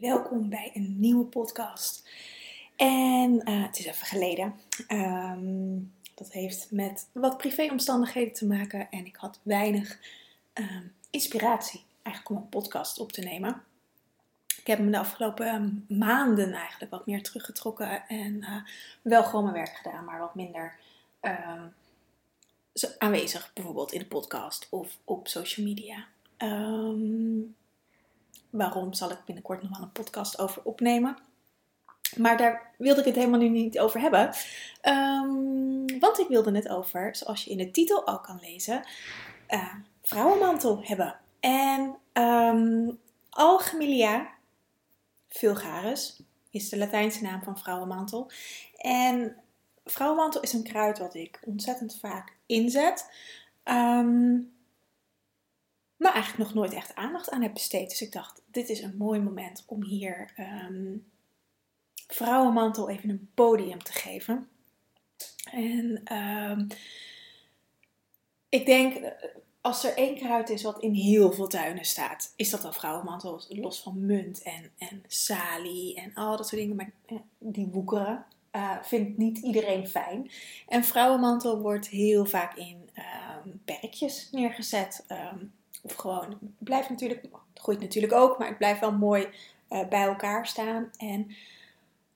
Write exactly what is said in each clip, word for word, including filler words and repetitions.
Welkom bij een nieuwe podcast. En uh, het is even geleden. Um, dat heeft met wat privéomstandigheden te maken. En ik had weinig um, inspiratie eigenlijk om een podcast op te nemen. Ik heb me de afgelopen maanden eigenlijk wat meer teruggetrokken. En uh, wel gewoon mijn werk gedaan, maar wat minder um, aanwezig. Bijvoorbeeld in de podcast of op social media. Um, Waarom zal ik binnenkort nog wel een podcast over opnemen. Maar daar wilde ik het helemaal nu niet over hebben. Um, want ik wilde het over, zoals je in de titel al kan lezen, uh, vrouwenmantel hebben. En um, Alchemilla vulgaris is de Latijnse naam van vrouwenmantel. En vrouwenmantel is een kruid wat ik ontzettend vaak inzet. Um, Maar eigenlijk nog nooit echt aandacht aan heb besteed. Dus ik dacht, dit is een mooi moment om hier um, vrouwenmantel even een podium te geven. En um, ik denk, als er één kruid is wat in heel veel tuinen staat, is dat al vrouwenmantel, los van munt en, en salie en al dat soort dingen. Maar die woekeren uh, vindt niet iedereen fijn. En vrouwenmantel wordt heel vaak in um, perkjes neergezet. Um, Of gewoon, het blijft natuurlijk, het groeit natuurlijk ook, maar het blijft wel mooi uh, bij elkaar staan. En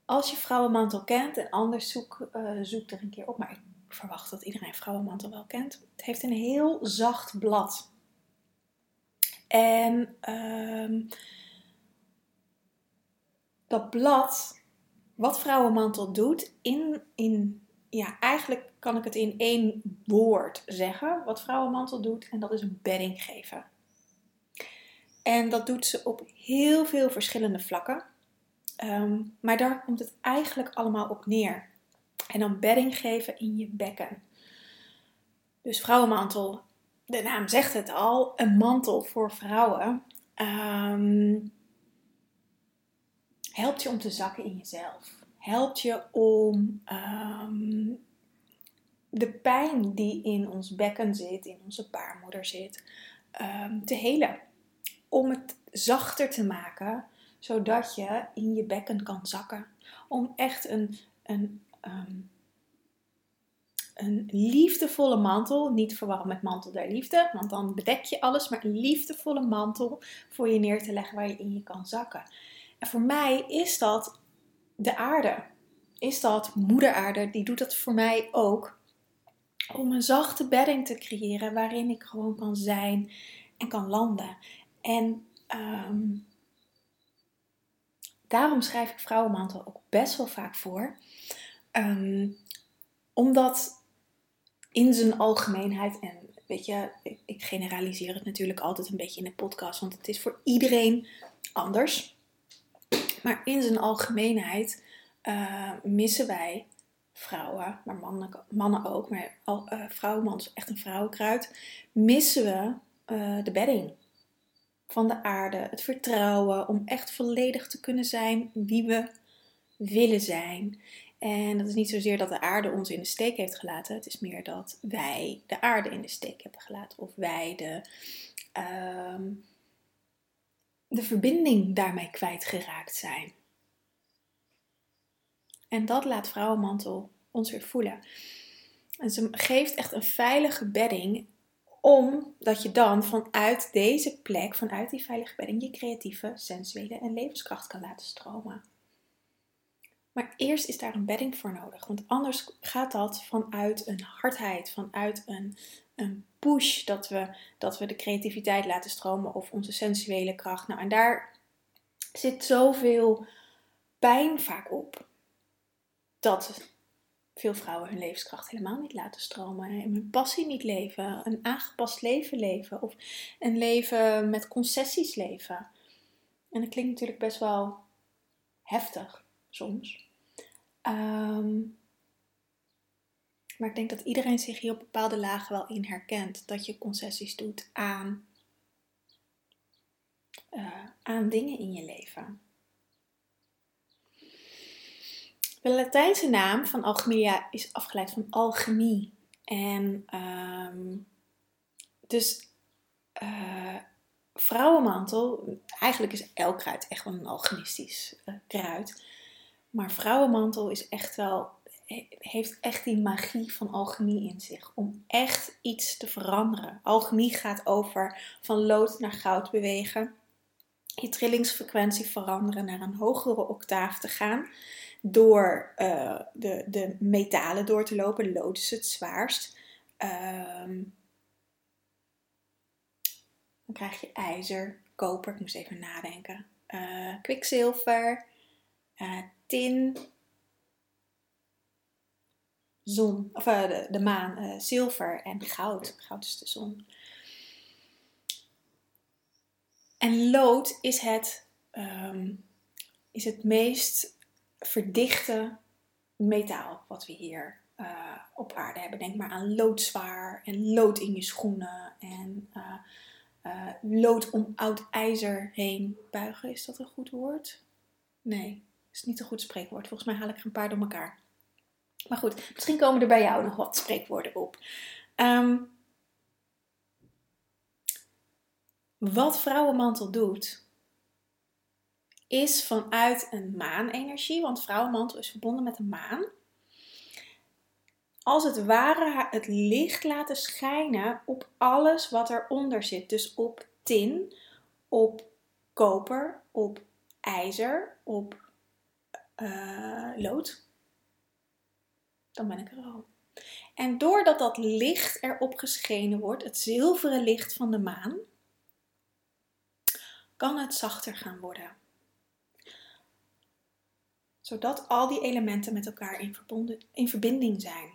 als je vrouwenmantel kent, en anders zoek, uh, zoek er een keer op, maar ik verwacht dat iedereen vrouwenmantel wel kent. Het heeft een heel zacht blad. En um, dat blad, wat vrouwenmantel doet, in, in, ja, eigenlijk... kan ik het in één woord zeggen, wat vrouwenmantel doet, en dat is een bedding geven. En dat doet ze op heel veel verschillende vlakken, um, maar daar komt het eigenlijk allemaal op neer. En dan bedding geven in je bekken. Dus vrouwenmantel, de naam zegt het al, een mantel voor vrouwen, um, helpt je om te zakken in jezelf. Helpt je om... Um, de pijn die in ons bekken zit, in onze baarmoeder zit, um, te helen. Om het zachter te maken, zodat je in je bekken kan zakken. Om echt een, een, um, een liefdevolle mantel, niet verwarren met mantel der liefde, want dan bedek je alles, maar een liefdevolle mantel voor je neer te leggen waar je in je kan zakken. En voor mij is dat de aarde. Is dat moeder aarde, die doet dat voor mij ook. Om een zachte bedding te creëren waarin ik gewoon kan zijn en kan landen. En um, daarom schrijf ik vrouwenmantel ook best wel vaak voor. Um, omdat in zijn algemeenheid, en weet je, ik, ik generaliseer het natuurlijk altijd een beetje in de podcast. Want het is voor iedereen anders. Maar in zijn algemeenheid uh, missen wij... vrouwen, maar mannen, mannen ook, maar al, uh, vrouwenmantel is echt een vrouwenkruid, missen we uh, de bedding van de aarde, het vertrouwen om echt volledig te kunnen zijn wie we willen zijn. En dat is niet zozeer dat de aarde ons in de steek heeft gelaten, het is meer dat wij de aarde in de steek hebben gelaten of wij de, uh, de verbinding daarmee kwijtgeraakt zijn. En dat laat vrouwenmantel ons weer voelen. En ze geeft echt een veilige bedding. Omdat je dan vanuit deze plek, vanuit die veilige bedding, je creatieve, sensuele en levenskracht kan laten stromen. Maar eerst is daar een bedding voor nodig. Want anders gaat dat vanuit een hardheid, vanuit een, een push. Dat we, dat we de creativiteit laten stromen of onze sensuele kracht. Nou, en daar zit zoveel pijn vaak op. Dat veel vrouwen hun levenskracht helemaal niet laten stromen. En hun passie niet leven. Een aangepast leven leven. Of een leven met concessies leven. En dat klinkt natuurlijk best wel heftig soms. Um, maar ik denk dat iedereen zich hier op bepaalde lagen wel in herkent. Dat je concessies doet aan, uh, aan dingen in je leven. De Latijnse naam van Alchemilla is afgeleid van alchemie. En um, dus uh, vrouwenmantel, eigenlijk is elk kruid echt wel een alchemistisch uh, kruid. Maar vrouwenmantel is echt wel, heeft echt die magie van alchemie in zich. Om echt iets te veranderen. Alchemie gaat over van lood naar goud bewegen. Je trillingsfrequentie veranderen, naar een hogere octaaf te gaan. Door uh, de, de metalen door te lopen. Lood is het zwaarst. Um, dan krijg je ijzer, koper, ik moest even nadenken. Uh, kwikzilver, uh, tin, zon, of uh, de, de maan, uh, zilver en goud. Goud is de zon. En lood is het, um, is het meest verdichte metaal wat we hier uh, op aarde hebben. Denk maar aan loodzwaar en lood in je schoenen en uh, uh, lood om oud ijzer heen buigen. Is dat een goed woord? Nee, is niet een goed spreekwoord. Volgens mij haal ik er een paar door elkaar. Maar goed, misschien komen er bij jou nog wat spreekwoorden op. Um, Wat vrouwenmantel doet, is vanuit een maanenergie, want vrouwenmantel is verbonden met de maan, als het ware het licht laten schijnen op alles wat eronder zit. Dus op tin, op koper, op ijzer, op uh, lood. Dan ben ik er al. En doordat dat licht erop geschenen wordt, het zilveren licht van de maan, kan het zachter gaan worden. Zodat al die elementen met elkaar in, verbonden, in verbinding zijn.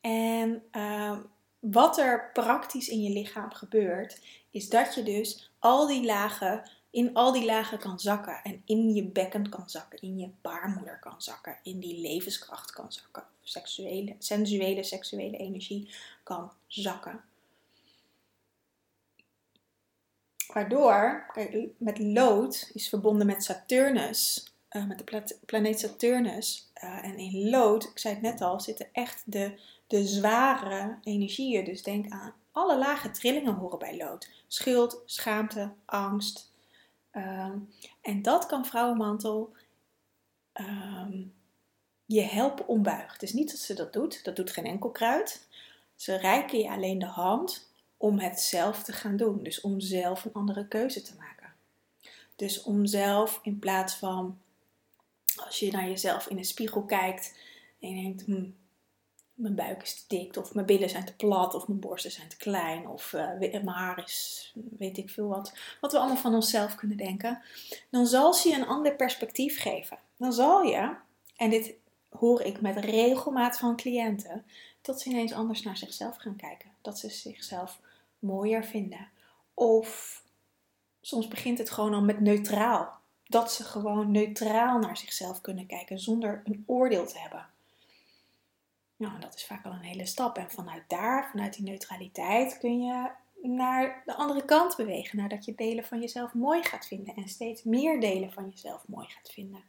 En uh, wat er praktisch in je lichaam gebeurt, is dat je dus al die lagen, in al die lagen kan zakken. En in je bekken kan zakken, in je baarmoeder kan zakken, in die levenskracht kan zakken. Seksuele, sensuele, seksuele energie kan zakken. Waardoor, met lood is verbonden met Saturnus, uh, met de pla- planeet Saturnus. Uh, en in lood, ik zei het net al, zitten echt de, de zware energieën. Dus denk aan alle lage trillingen horen bij lood. Schuld, schaamte, angst. Um, en dat kan vrouwenmantel um, je helpen ombuigen. Het is niet dat ze dat doet, dat doet geen enkel kruid. Ze reiken je alleen de hand om het zelf te gaan doen. Dus om zelf een andere keuze te maken. Dus om zelf, in plaats van, als je naar jezelf in een spiegel kijkt en je denkt, hm, mijn buik is te dik, of mijn billen zijn te plat, of mijn borsten zijn te klein, of uh, mijn haar is, weet ik veel wat, wat we allemaal van onszelf kunnen denken, dan zal ze je een ander perspectief geven. Dan zal je, en dit hoor ik met regelmaat van cliënten, dat ze ineens anders naar zichzelf gaan kijken. Dat ze zichzelf mooier vinden. Of soms begint het gewoon al met neutraal. Dat ze gewoon neutraal naar zichzelf kunnen kijken zonder een oordeel te hebben. Nou, dat is vaak al een hele stap. En vanuit daar, vanuit die neutraliteit, kun je naar de andere kant bewegen. Nadat je delen van jezelf mooi gaat vinden. En steeds meer delen van jezelf mooi gaat vinden.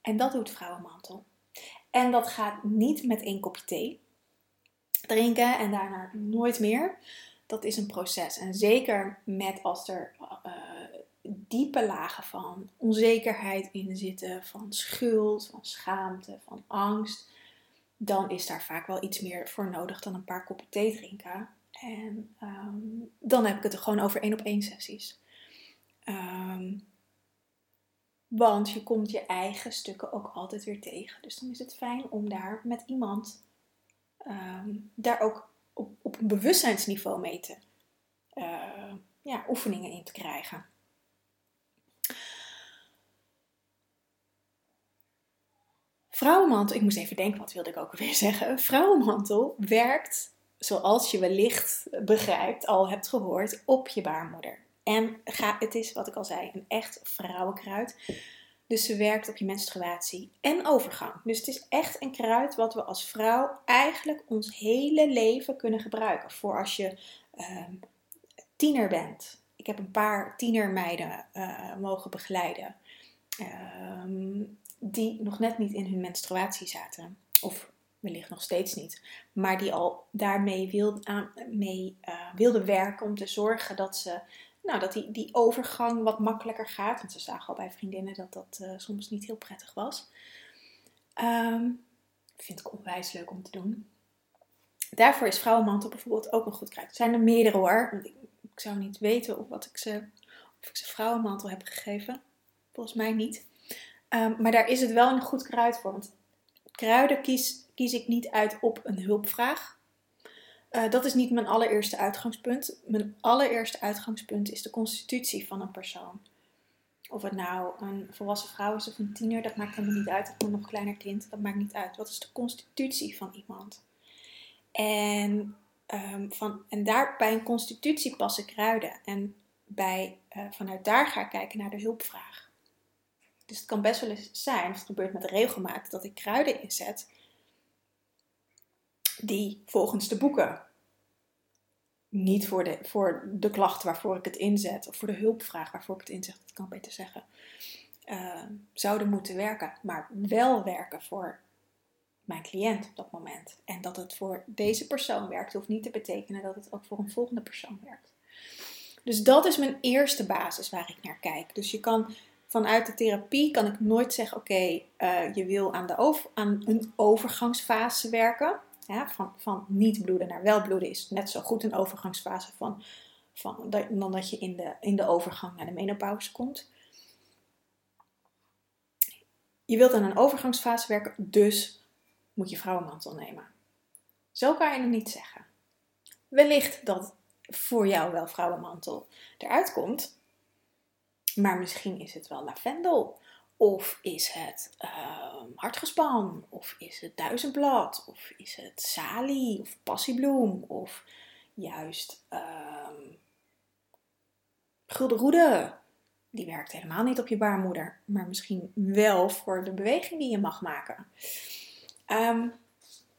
En dat doet vrouwenmantel. En dat gaat niet met één kopje thee drinken en daarna nooit meer. Dat is een proces. En zeker met als er uh, diepe lagen van onzekerheid in zitten, van schuld, van schaamte, van angst, dan is daar vaak wel iets meer voor nodig dan een paar koppen thee drinken. En um, dan heb ik het er gewoon over één op één sessies. Um, Want je komt je eigen stukken ook altijd weer tegen. Dus dan is het fijn om daar met iemand um, daar ook op, op een bewustzijnsniveau mee te uh, ja, oefeningen in te krijgen. Vrouwenmantel, ik moest even denken, wat wilde ik ook weer zeggen. Vrouwenmantel werkt, zoals je wellicht begrijpt, al hebt gehoord, op je baarmoeder. En ga, het is, wat ik al zei, een echt vrouwenkruid. Dus ze werkt op je menstruatie en overgang. Dus het is echt een kruid wat we als vrouw eigenlijk ons hele leven kunnen gebruiken. Voor als je um, tiener bent. Ik heb een paar tienermeiden uh, mogen begeleiden. Um, die nog net niet in hun menstruatie zaten. Of wellicht nog steeds niet, maar die al daarmee wil, aan, mee, uh, wilde werken om te zorgen dat ze, nou, dat die, die overgang wat makkelijker gaat. Want ze zagen al bij vriendinnen dat dat uh, soms niet heel prettig was. Um, vind ik onwijs leuk om te doen. Daarvoor is vrouwenmantel bijvoorbeeld ook een goed kruid. Er zijn er meerdere hoor. Want ik, ik zou niet weten of, wat ik ze, of ik ze vrouwenmantel heb gegeven. Volgens mij niet. Um, maar daar is het wel een goed kruid voor. Want kruiden kies, kies ik niet uit op een hulpvraag. Uh, dat is niet mijn allereerste uitgangspunt. Mijn allereerste uitgangspunt is de constitutie van een persoon. Of het nou een volwassen vrouw is of een tiener, dat maakt helemaal niet uit. Of een nog kleiner kind, dat maakt niet uit. Wat is de constitutie van iemand? En, um, van, en daar, bij een constitutie passen kruiden. En bij, uh, vanuit daar ga ik kijken naar de hulpvraag. Dus het kan best wel eens zijn, het gebeurt met regelmaat, dat ik kruiden inzet die volgens de boeken, niet voor de, voor de klacht waarvoor ik het inzet, of voor de hulpvraag waarvoor ik het inzet, dat kan ik beter zeggen, uh, zouden moeten werken, maar wel werken voor mijn cliënt op dat moment. En dat het voor deze persoon werkt, hoeft niet te betekenen dat het ook voor een volgende persoon werkt. Dus dat is mijn eerste basis waar ik naar kijk. Dus je kan... Vanuit de therapie kan ik nooit zeggen, oké, okay, uh, je wil aan, de over, aan een overgangsfase werken. Ja, van, van niet bloeden naar wel bloeden is net zo goed een overgangsfase van, van, dan dat je in de, in de overgang naar de menopauze komt. Je wilt aan een overgangsfase werken, dus moet je vrouwenmantel nemen. Zo kan je het niet zeggen. Wellicht dat voor jou wel vrouwenmantel eruit komt. Maar misschien is het wel lavendel, of is het uh, hartgespan, of is het duizendblad, of is het salie, of passiebloem, of juist uh, guldenroede. Die werkt helemaal niet op je baarmoeder, maar misschien wel voor de beweging die je mag maken. Um,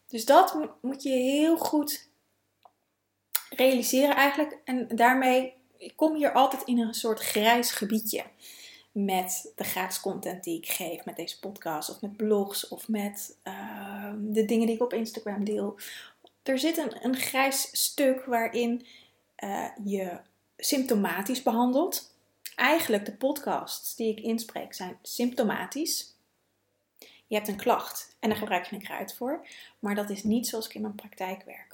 dus dat moet je heel goed realiseren eigenlijk en daarmee... Ik kom hier altijd in een soort grijs gebiedje met de gratis content die ik geef, met deze podcast of met blogs of met uh, de dingen die ik op Instagram deel. Er zit een, een grijs stuk waarin uh, je symptomatisch behandelt. Eigenlijk de podcasts die ik inspreek zijn symptomatisch. Je hebt een klacht en daar gebruik je een kruid voor, maar dat is niet zoals ik in mijn praktijk werk.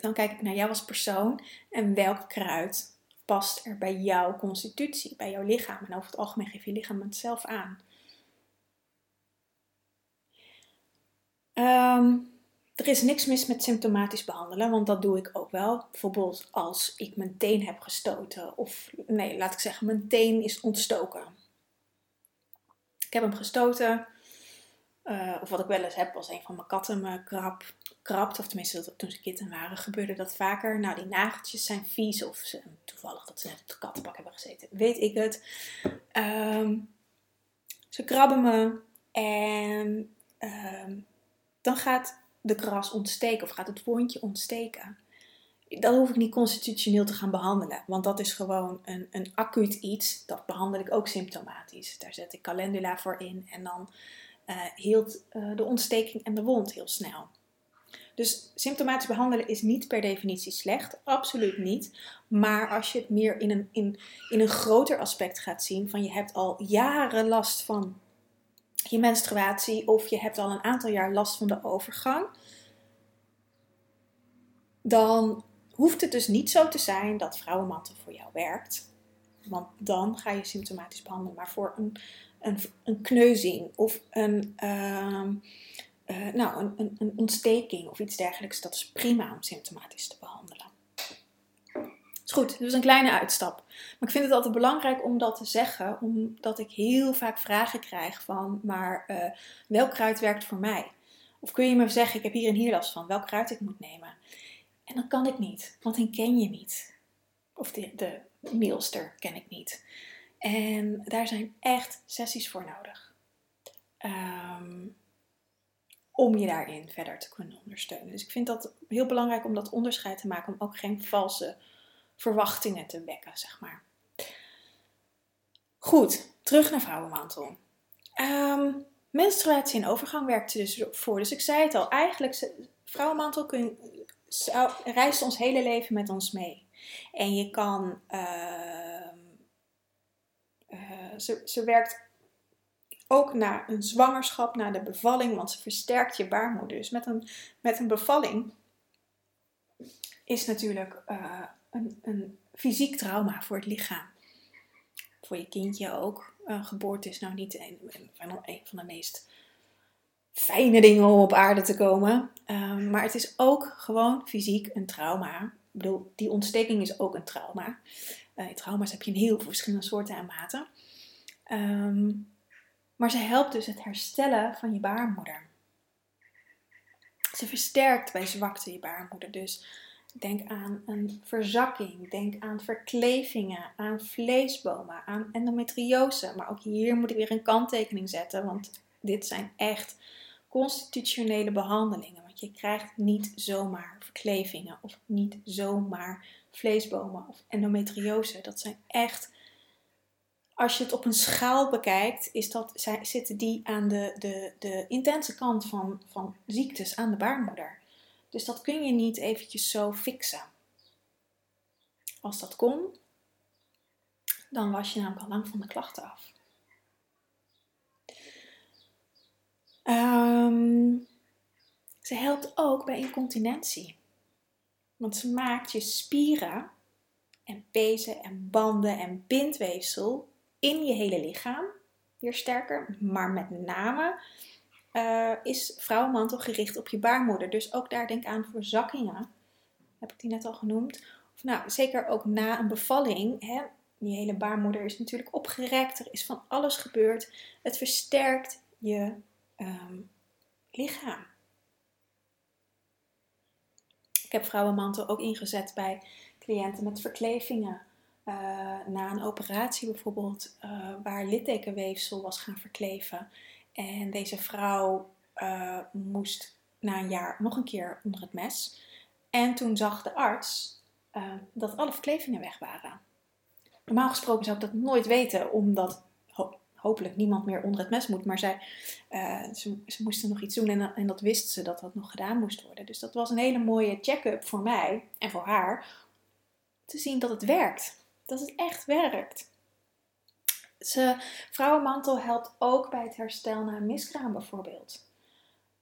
Dan kijk ik naar jou als persoon en welk kruid past er bij jouw constitutie, bij jouw lichaam. En over het algemeen geef je lichaam het zelf aan. Um, er is niks mis met symptomatisch behandelen, want dat doe ik ook wel. Bijvoorbeeld als ik mijn teen heb gestoten of nee, laat ik zeggen, mijn teen is ontstoken. Ik heb hem gestoten. Uh, of wat ik wel eens heb, als een van mijn katten me krab, krabt, of tenminste dat, toen ze kitten waren, gebeurde dat vaker. Nou, die nageltjes zijn vies, of ze, toevallig dat ze net op de kattenbak hebben gezeten, weet ik het. Um, ze krabben me en um, dan gaat de kras ontsteken, of gaat het wondje ontsteken. Dat hoef ik niet constitutioneel te gaan behandelen, want dat is gewoon een, een acuut iets. Dat behandel ik ook symptomatisch. Daar zet ik calendula voor in en dan... Uh, hield uh, de ontsteking en de wond heel snel. Dus symptomatisch behandelen is niet per definitie slecht. Absoluut niet. Maar als je het meer in een, in, in een groter aspect gaat zien. Van je hebt al jaren last van je menstruatie. Of je hebt al een aantal jaar last van de overgang. Dan hoeft het dus niet zo te zijn dat vrouwenmantel voor jou werkt. Want dan ga je symptomatisch behandelen. Maar voor een... Een, een kneuzing of een, uh, uh, nou, een, een, een ontsteking of iets dergelijks. Dat is prima om symptomatisch te behandelen. Is goed, dus een kleine uitstap. Maar ik vind het altijd belangrijk om dat te zeggen. Omdat ik heel vaak vragen krijg van, maar uh, welk kruid werkt voor mij? Of kun je me zeggen, ik heb hier en hier last van. Welk kruid ik moet nemen? En dat kan ik niet, want hen ken je niet. Of de, de mailster ken ik niet. En daar zijn echt sessies voor nodig. Um, om je daarin verder te kunnen ondersteunen. Dus ik vind dat heel belangrijk om dat onderscheid te maken. Om ook geen valse verwachtingen te wekken, zeg maar. Goed, terug naar vrouwenmantel. Um, Menstruatie en overgang werkt er dus voor. Dus ik zei het al, eigenlijk, vrouwenmantel kun, zou, reist ons hele leven met ons mee. En je kan, uh, uh, ze, ze werkt ook na een zwangerschap, na de bevalling, want ze versterkt je baarmoeder. Dus met een, met een bevalling is natuurlijk uh, een, een fysiek trauma voor het lichaam. Voor je kindje ook. Uh, geboorte is nou niet een, een van de meest fijne dingen om op aarde te komen. Uh, maar het is ook gewoon fysiek een trauma. Ik bedoel, die ontsteking is ook een trauma. Uh, in trauma's heb je een heel veel verschillende soorten en maten. Um, maar ze helpt dus het herstellen van je baarmoeder. Ze versterkt bij zwakte je baarmoeder. Dus denk aan een verzakking, denk aan verklevingen, aan vleesbomen, aan endometriose. Maar ook hier moet ik weer een kanttekening zetten, want dit zijn echt constitutionele behandelingen. Want je krijgt niet zomaar verklevingen of niet zomaar vleesbomen of endometriose. Dat zijn echt, als je het op een schaal bekijkt, is dat, zitten die aan de, de, de intense kant van, van ziektes aan de baarmoeder. Dus dat kun je niet eventjes zo fixen. Als dat kon, dan was je namelijk al lang van de klachten af. Um, ze helpt ook bij incontinentie. Want ze maakt je spieren en pezen en banden en bindweefsel in je hele lichaam weer sterker. Maar met name... Uh, is vrouwenmantel gericht op je baarmoeder. Dus ook daar denk aan verzakkingen. Heb ik die net al genoemd. Of nou, zeker ook na een bevalling. Hè? Je hele baarmoeder is natuurlijk opgerekt. Er is van alles gebeurd. Het versterkt je um, lichaam. Ik heb vrouwenmantel ook ingezet bij cliënten met verklevingen. Uh, na een operatie bijvoorbeeld. Uh, waar littekenweefsel was gaan verkleven. En deze vrouw uh, moest na een jaar nog een keer onder het mes. En toen zag de arts uh, dat alle verklevingen weg waren. Normaal gesproken zou ik dat nooit weten, omdat ho- hopelijk niemand meer onder het mes moet. Maar zij, uh, ze, ze moesten nog iets doen en, en dat wist ze dat dat nog gedaan moest worden. Dus dat was een hele mooie check-up voor mij en voor haar. Te zien dat het werkt. Dat het echt werkt. Ze, vrouwenmantel helpt ook bij het herstel na een miskraam bijvoorbeeld.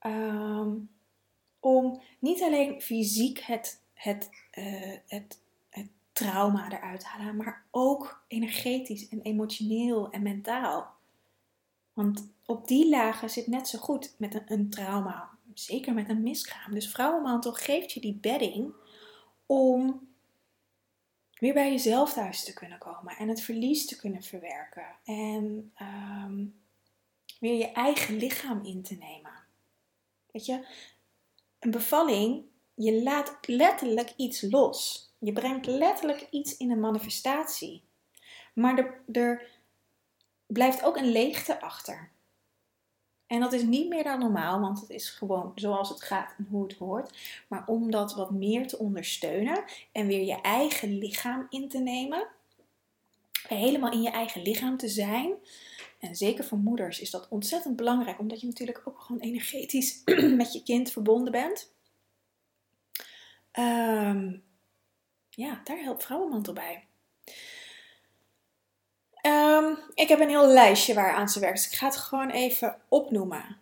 Um, om niet alleen fysiek het, het, uh, het, het trauma eruit te halen, maar ook energetisch en emotioneel en mentaal. Want op die lagen zit net zo goed met een, een trauma, zeker met een miskraam. Dus vrouwenmantel geeft je die bedding om... weer bij jezelf thuis te kunnen komen. En het verlies te kunnen verwerken. En um, weer je eigen lichaam in te nemen. Weet je, een bevalling, je laat letterlijk iets los. Je brengt letterlijk iets in een manifestatie. Maar er, er blijft ook een leegte achter. En dat is niet meer dan normaal, want het is gewoon zoals het gaat en hoe het hoort. Maar om dat wat meer te ondersteunen en weer je eigen lichaam in te nemen. Helemaal in je eigen lichaam te zijn. En zeker voor moeders is dat ontzettend belangrijk. Omdat je natuurlijk ook gewoon energetisch met je kind verbonden bent. Um, ja, daar helpt vrouwenmantel bij. Um, ik heb een heel lijstje waaraan ze werkt. Dus ik ga het gewoon even opnoemen.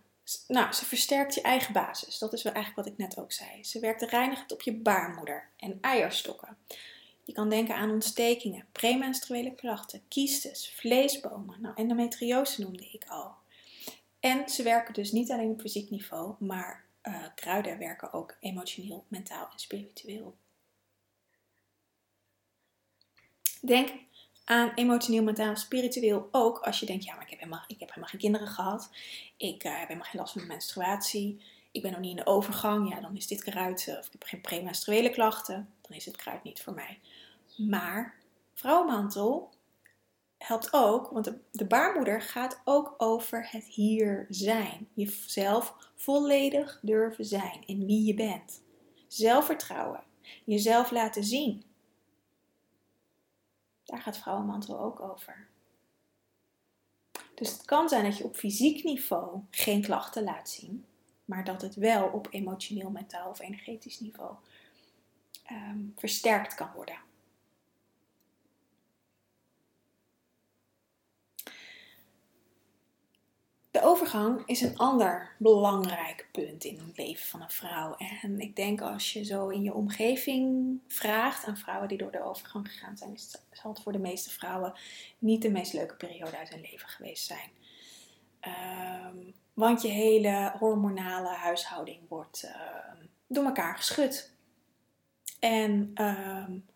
Nou, ze versterkt je eigen basis. Dat is wel eigenlijk wat ik net ook zei. Ze werkt reinigend op je baarmoeder en eierstokken. Je kan denken aan ontstekingen, premenstruele klachten, kiestes, vleesbomen. Nou, endometriose noemde ik al. En ze werken dus niet alleen op fysiek niveau, maar uh, kruiden werken ook emotioneel, mentaal en spiritueel. Denk aan emotioneel, mentaal, spiritueel ook. Als je denkt, ja, maar ik heb helemaal, ik heb helemaal geen kinderen gehad. Ik uh, heb helemaal geen last van mijn menstruatie. Ik ben nog niet in de overgang. Ja, dan is dit kruid, uh, of ik heb geen premenstruele klachten. Dan is het kruid niet voor mij. Maar vrouwenmantel helpt ook. Want de, de baarmoeder gaat ook over het hier zijn. Jezelf volledig durven zijn in wie je bent. Zelfvertrouwen. Jezelf laten zien. Daar gaat vrouwenmantel ook over. Dus het kan zijn dat je op fysiek niveau geen klachten laat zien, maar dat het wel op emotioneel, mentaal of energetisch niveau um, versterkt kan worden. De overgang is een ander belangrijk punt in het leven van een vrouw. En ik denk als je zo in je omgeving vraagt aan vrouwen die door de overgang gegaan zijn, zal het voor de meeste vrouwen niet de meest leuke periode uit hun leven geweest zijn. Um, want je hele hormonale huishouding wordt uh, door elkaar geschud. En um,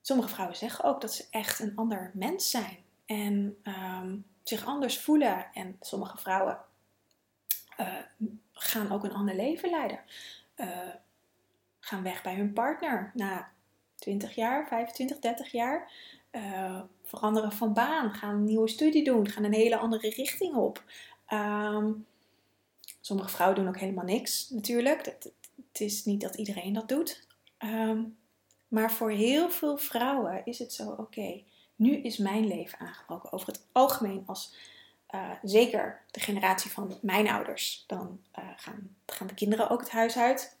sommige vrouwen zeggen ook dat ze echt een ander mens zijn. En... Um, zich anders voelen. En sommige vrouwen uh, gaan ook een ander leven leiden. Uh, gaan weg bij hun partner na twintig jaar, vijfentwintig, dertig jaar. Uh, veranderen van baan, gaan een nieuwe studie doen, gaan een hele andere richting op. Um, sommige vrouwen doen ook helemaal niks natuurlijk. Dat, dat, het is niet dat iedereen dat doet. Um, maar voor heel veel vrouwen is het zo, oké. Okay, nu is mijn leven aangebroken. Over het algemeen als uh, zeker de generatie van mijn ouders. Dan uh, gaan, gaan de kinderen ook het huis uit.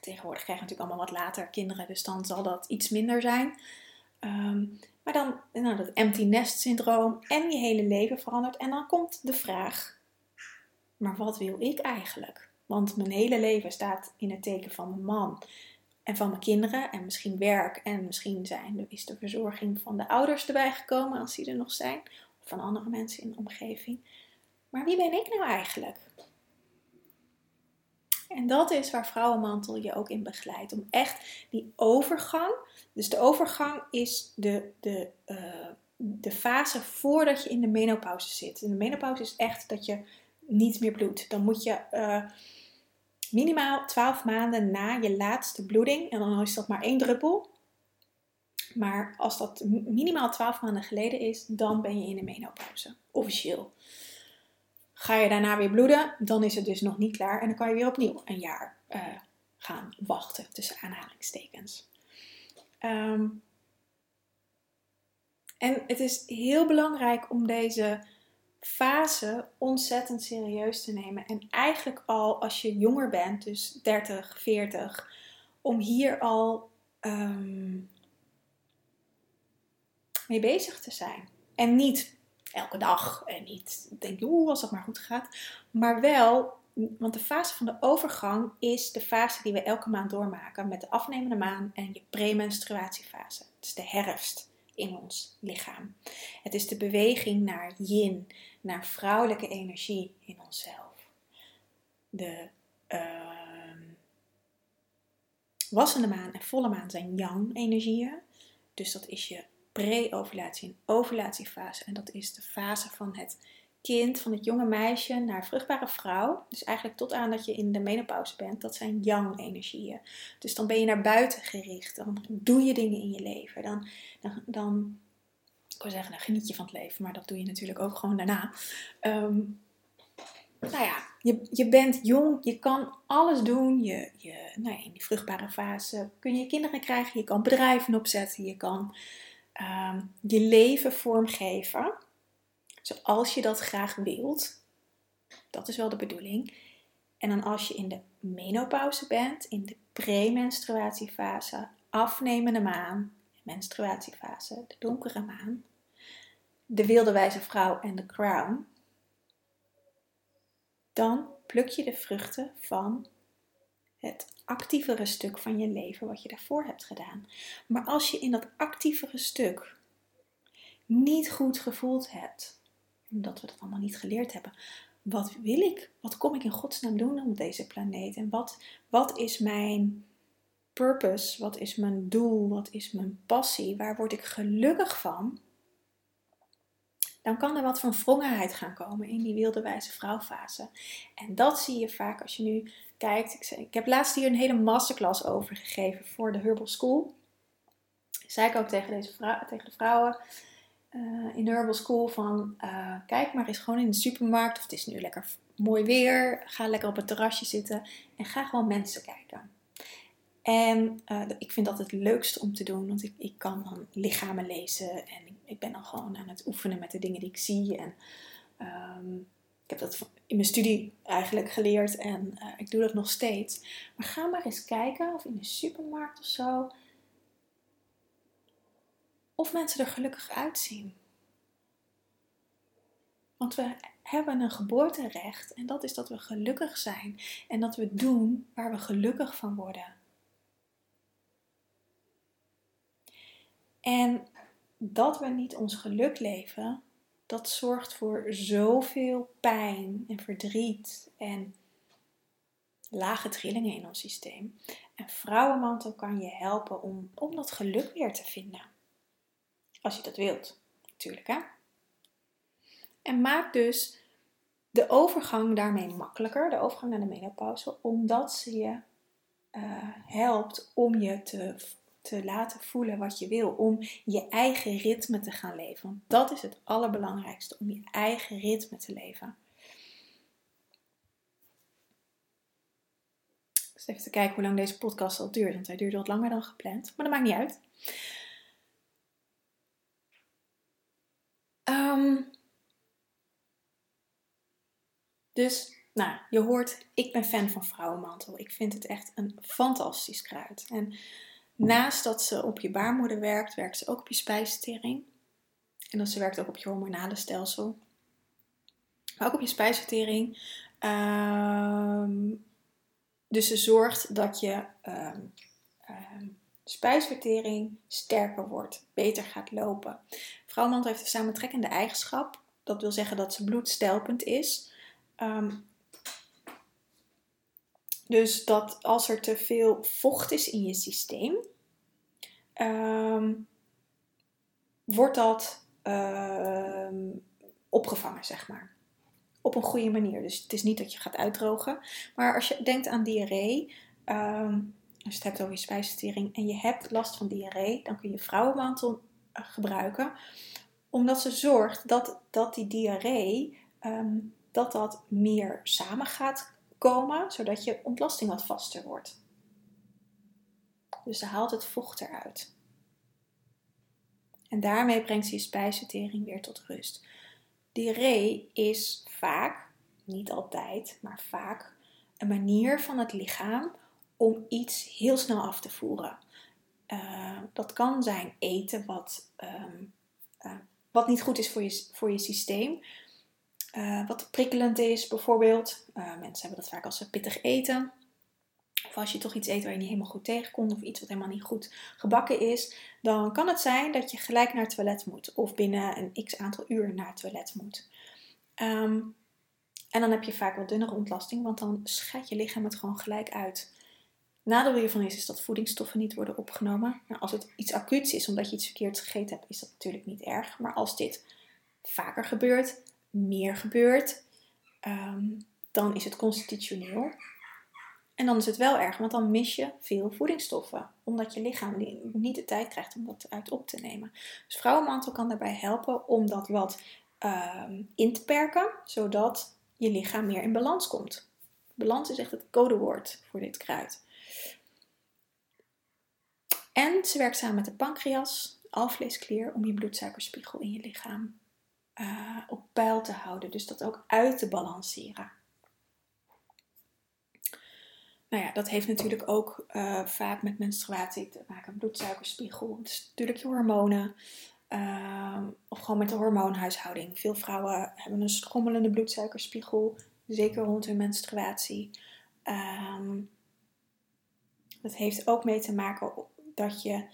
Tegenwoordig krijgen natuurlijk allemaal wat later kinderen. Dus dan zal dat iets minder zijn. Um, maar dan nou, dat empty nest syndroom. En je hele leven verandert. En dan komt de vraag. Maar wat wil ik eigenlijk? Want mijn hele leven staat in het teken van mijn man. En van mijn kinderen en misschien werk en misschien zijn, is de verzorging van de ouders erbij gekomen als die er nog zijn. Of van andere mensen in de omgeving. Maar wie ben ik nou eigenlijk? En dat is waar Vrouwenmantel je ook in begeleidt. Om echt die overgang, dus de overgang is de, de, uh, de fase voordat je in de menopauze zit. En de menopauze is echt dat je niet meer bloedt. Dan moet je... Uh, Minimaal twaalf maanden na je laatste bloeding. En dan is dat maar één druppel. Maar als dat minimaal twaalf maanden geleden is, dan ben je in de menopauze. Officieel. Ga je daarna weer bloeden, dan is het dus nog niet klaar. En dan kan je weer opnieuw een jaar uh, gaan wachten. Tussen aanhalingstekens. Um, en het is heel belangrijk om deze... fase ontzettend serieus te nemen. En eigenlijk al als je jonger bent, dus dertig, veertig, om hier al um, mee bezig te zijn. En niet elke dag en niet denken, oeh, als dat maar goed gaat. Maar wel, want de fase van de overgang is de fase die we elke maand doormaken met de afnemende maan en je premenstruatiefase. Het is de herfst in ons lichaam. Het is de beweging naar yin, naar vrouwelijke energie in onszelf. De uh, wassende maan en volle maan zijn yang-energieën. Dus dat is je pre-ovulatie en ovulatiefase. En dat is de fase van het kind, van het jonge meisje naar vruchtbare vrouw. Dus eigenlijk tot aan dat je in de menopauze bent. Dat zijn yang-energieën. Dus dan ben je naar buiten gericht. Dan doe je dingen in je leven. Dan, dan, dan ik wil zeggen, dan geniet je van het leven. Maar dat doe je natuurlijk ook gewoon daarna. Um, nou ja, je, je bent jong. Je kan alles doen. Je, je, nou ja, in die vruchtbare fase kun je kinderen krijgen. Je kan bedrijven opzetten. Je kan um, je leven vormgeven. Zoals je dat graag wilt. Dat is wel de bedoeling. En dan als je in de menopauze bent. In de premenstruatiefase. Afnemende maan. Menstruatiefase. De donkere maan. De wilde wijze vrouw en de crown. Dan pluk je de vruchten van het actievere stuk van je leven. Wat je daarvoor hebt gedaan. Maar als je in dat actievere stuk niet goed gevoeld hebt. Omdat we dat allemaal niet geleerd hebben. Wat wil ik? Wat kom ik in godsnaam doen op deze planeet? En wat, wat is mijn purpose? Wat is mijn doel? Wat is mijn passie? Waar word ik gelukkig van? Dan kan er wat van wrongenheid gaan komen in die wilde wijze vrouwfase. En dat zie je vaak als je nu kijkt. Ik, zei, ik heb laatst hier een hele masterclass over gegeven voor de Herbal School. Dat zei ik ook tegen, deze vrou- tegen de vrouwen... Uh, in de Herbal School van, uh, kijk maar eens gewoon in de supermarkt, of het is nu lekker mooi weer, ga lekker op het terrasje zitten en ga gewoon mensen kijken. En uh, ik vind dat het leukste om te doen. Want ik, ik kan dan lichamen lezen. En ik, ik ben dan gewoon aan het oefenen met de dingen die ik zie. En um, ik heb dat in mijn studie eigenlijk geleerd. En uh, ik doe dat nog steeds. Maar ga maar eens kijken. Of in de supermarkt of zo. Of mensen er gelukkig uitzien. Want we hebben een geboorterecht. En dat is dat we gelukkig zijn. En dat we doen waar we gelukkig van worden. En dat we niet ons geluk leven, dat zorgt voor zoveel pijn en verdriet en lage trillingen in ons systeem. En vrouwenmantel kan je helpen om, om dat geluk weer te vinden. Als je dat wilt, natuurlijk hè. En maak dus de overgang daarmee makkelijker, de overgang naar de menopauze, omdat ze je uh, helpt om je te te laten voelen wat je wil, om je eigen ritme te gaan leven. Want dat is het allerbelangrijkste, om je eigen ritme te leven. Dus even te kijken hoe lang deze podcast al duurt, want hij duurde wat langer dan gepland, maar dat maakt niet uit. Um, dus... Nou, je hoort, ik ben fan van vrouwenmantel. Ik vind het echt een fantastisch kruid. En naast dat ze op je baarmoeder werkt, werkt ze ook op je spijsvertering. En dat ze werkt ook op je hormonale stelsel. Maar ook op je spijsvertering. Um, dus ze zorgt dat je um, um, spijsvertering sterker wordt, beter gaat lopen. Vrouwenmantel heeft een samentrekkende eigenschap. Dat wil zeggen dat ze bloedstelpend is. Um, Dus dat als er te veel vocht is in je systeem, um, wordt dat uh, opgevangen, zeg maar. Op een goede manier. Dus het is niet dat je gaat uitdrogen. Maar als je denkt aan diarree, um, als je het hebt over je spijsvertering en je hebt last van diarree, dan kun je vrouwenmantel gebruiken. Omdat ze zorgt dat, dat die diarree, um, dat dat meer samen gaat komen, zodat je ontlasting wat vaster wordt. Dus ze haalt het vocht eruit. En daarmee brengt ze je spijsvertering weer tot rust. Diarree is vaak, niet altijd, maar vaak een manier van het lichaam om iets heel snel af te voeren. Uh, dat kan zijn eten wat, um, uh, wat niet goed is voor je, voor je systeem. Uh, wat prikkelend is bijvoorbeeld. Uh, mensen hebben dat vaak als ze pittig eten. Of als je toch iets eet waar je niet helemaal goed tegenkomt. Of iets wat helemaal niet goed gebakken is. Dan kan het zijn dat je gelijk naar het toilet moet. Of binnen een x aantal uur naar het toilet moet. Um, en dan heb je vaak wat dunnere ontlasting. Want dan scheidt je lichaam het gewoon gelijk uit. Nadeel hiervan is, is dat voedingsstoffen niet worden opgenomen. Nou, als het iets acuuts is omdat je iets verkeerds gegeten hebt, is dat natuurlijk niet erg. Maar als dit vaker gebeurt, meer gebeurt, um, dan is het constitutioneel. En dan is het wel erg, want dan mis je veel voedingsstoffen. Omdat je lichaam niet de tijd krijgt om dat uit op te nemen. Dus vrouwenmantel kan daarbij helpen om dat wat um, in te perken, zodat je lichaam meer in balans komt. Balans is echt het codewoord voor dit kruid. En ze werkt samen met de pancreas, alvleesklier, om je bloedsuikerspiegel in je lichaam Uh, op peil te houden. Dus dat ook uit te balanceren. Nou ja, dat heeft natuurlijk ook uh, vaak met menstruatie te maken. Bloedsuikerspiegel, dus natuurlijk je hormonen. Uh, of gewoon met de hormoonhuishouding. Veel vrouwen hebben een schommelende bloedsuikerspiegel. Zeker rond hun menstruatie. Uh, dat heeft ook mee te maken dat je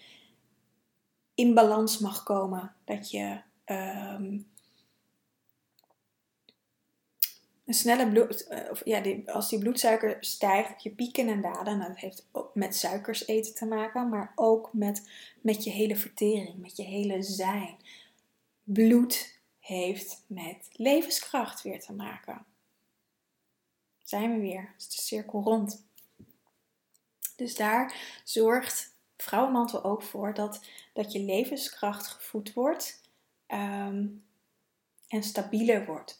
in balans mag komen. Dat je Um, Een snelle bloed, of ja, die, als die bloedsuiker stijgt, je pieken en dalen, nou, dat heeft ook met suikers eten te maken, maar ook met, met je hele vertering, met je hele zijn. Bloed heeft met levenskracht weer te maken. Zijn we weer, het is de cirkel rond. Dus daar zorgt vrouwenmantel ook voor dat, dat je levenskracht gevoed wordt um, en stabieler wordt.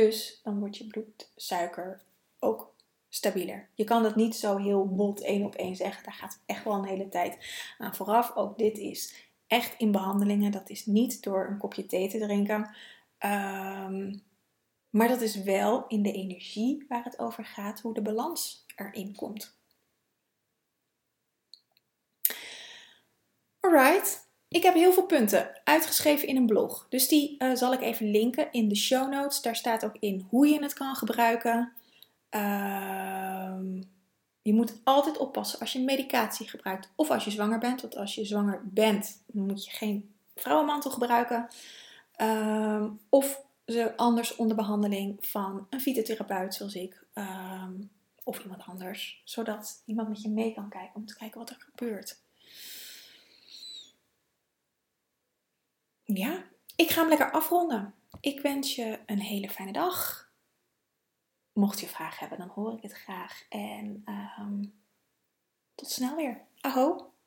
Dus dan wordt je bloedsuiker ook stabieler. Je kan dat niet zo heel bot één op één zeggen. Daar gaat echt wel een hele tijd aan vooraf. Ook dit is echt in behandelingen. Dat is niet door een kopje thee te drinken. Um, maar dat is wel in de energie waar het over gaat. Hoe de balans erin komt. Alright. Ik heb heel veel punten uitgeschreven in een blog. Dus die uh, zal ik even linken in de show notes. Daar staat ook in hoe je het kan gebruiken. Uh, je moet altijd oppassen als je medicatie gebruikt. Of als je zwanger bent. Want als je zwanger bent moet je geen vrouwenmantel gebruiken. Uh, of ze anders onder behandeling van een fytotherapeut zoals ik. Uh, of iemand anders. Zodat iemand met je mee kan kijken. Om te kijken wat er gebeurt. Ja, ik ga hem lekker afronden. Ik wens je een hele fijne dag. Mocht je vragen hebben, dan hoor ik het graag. En um, tot snel weer. Aho!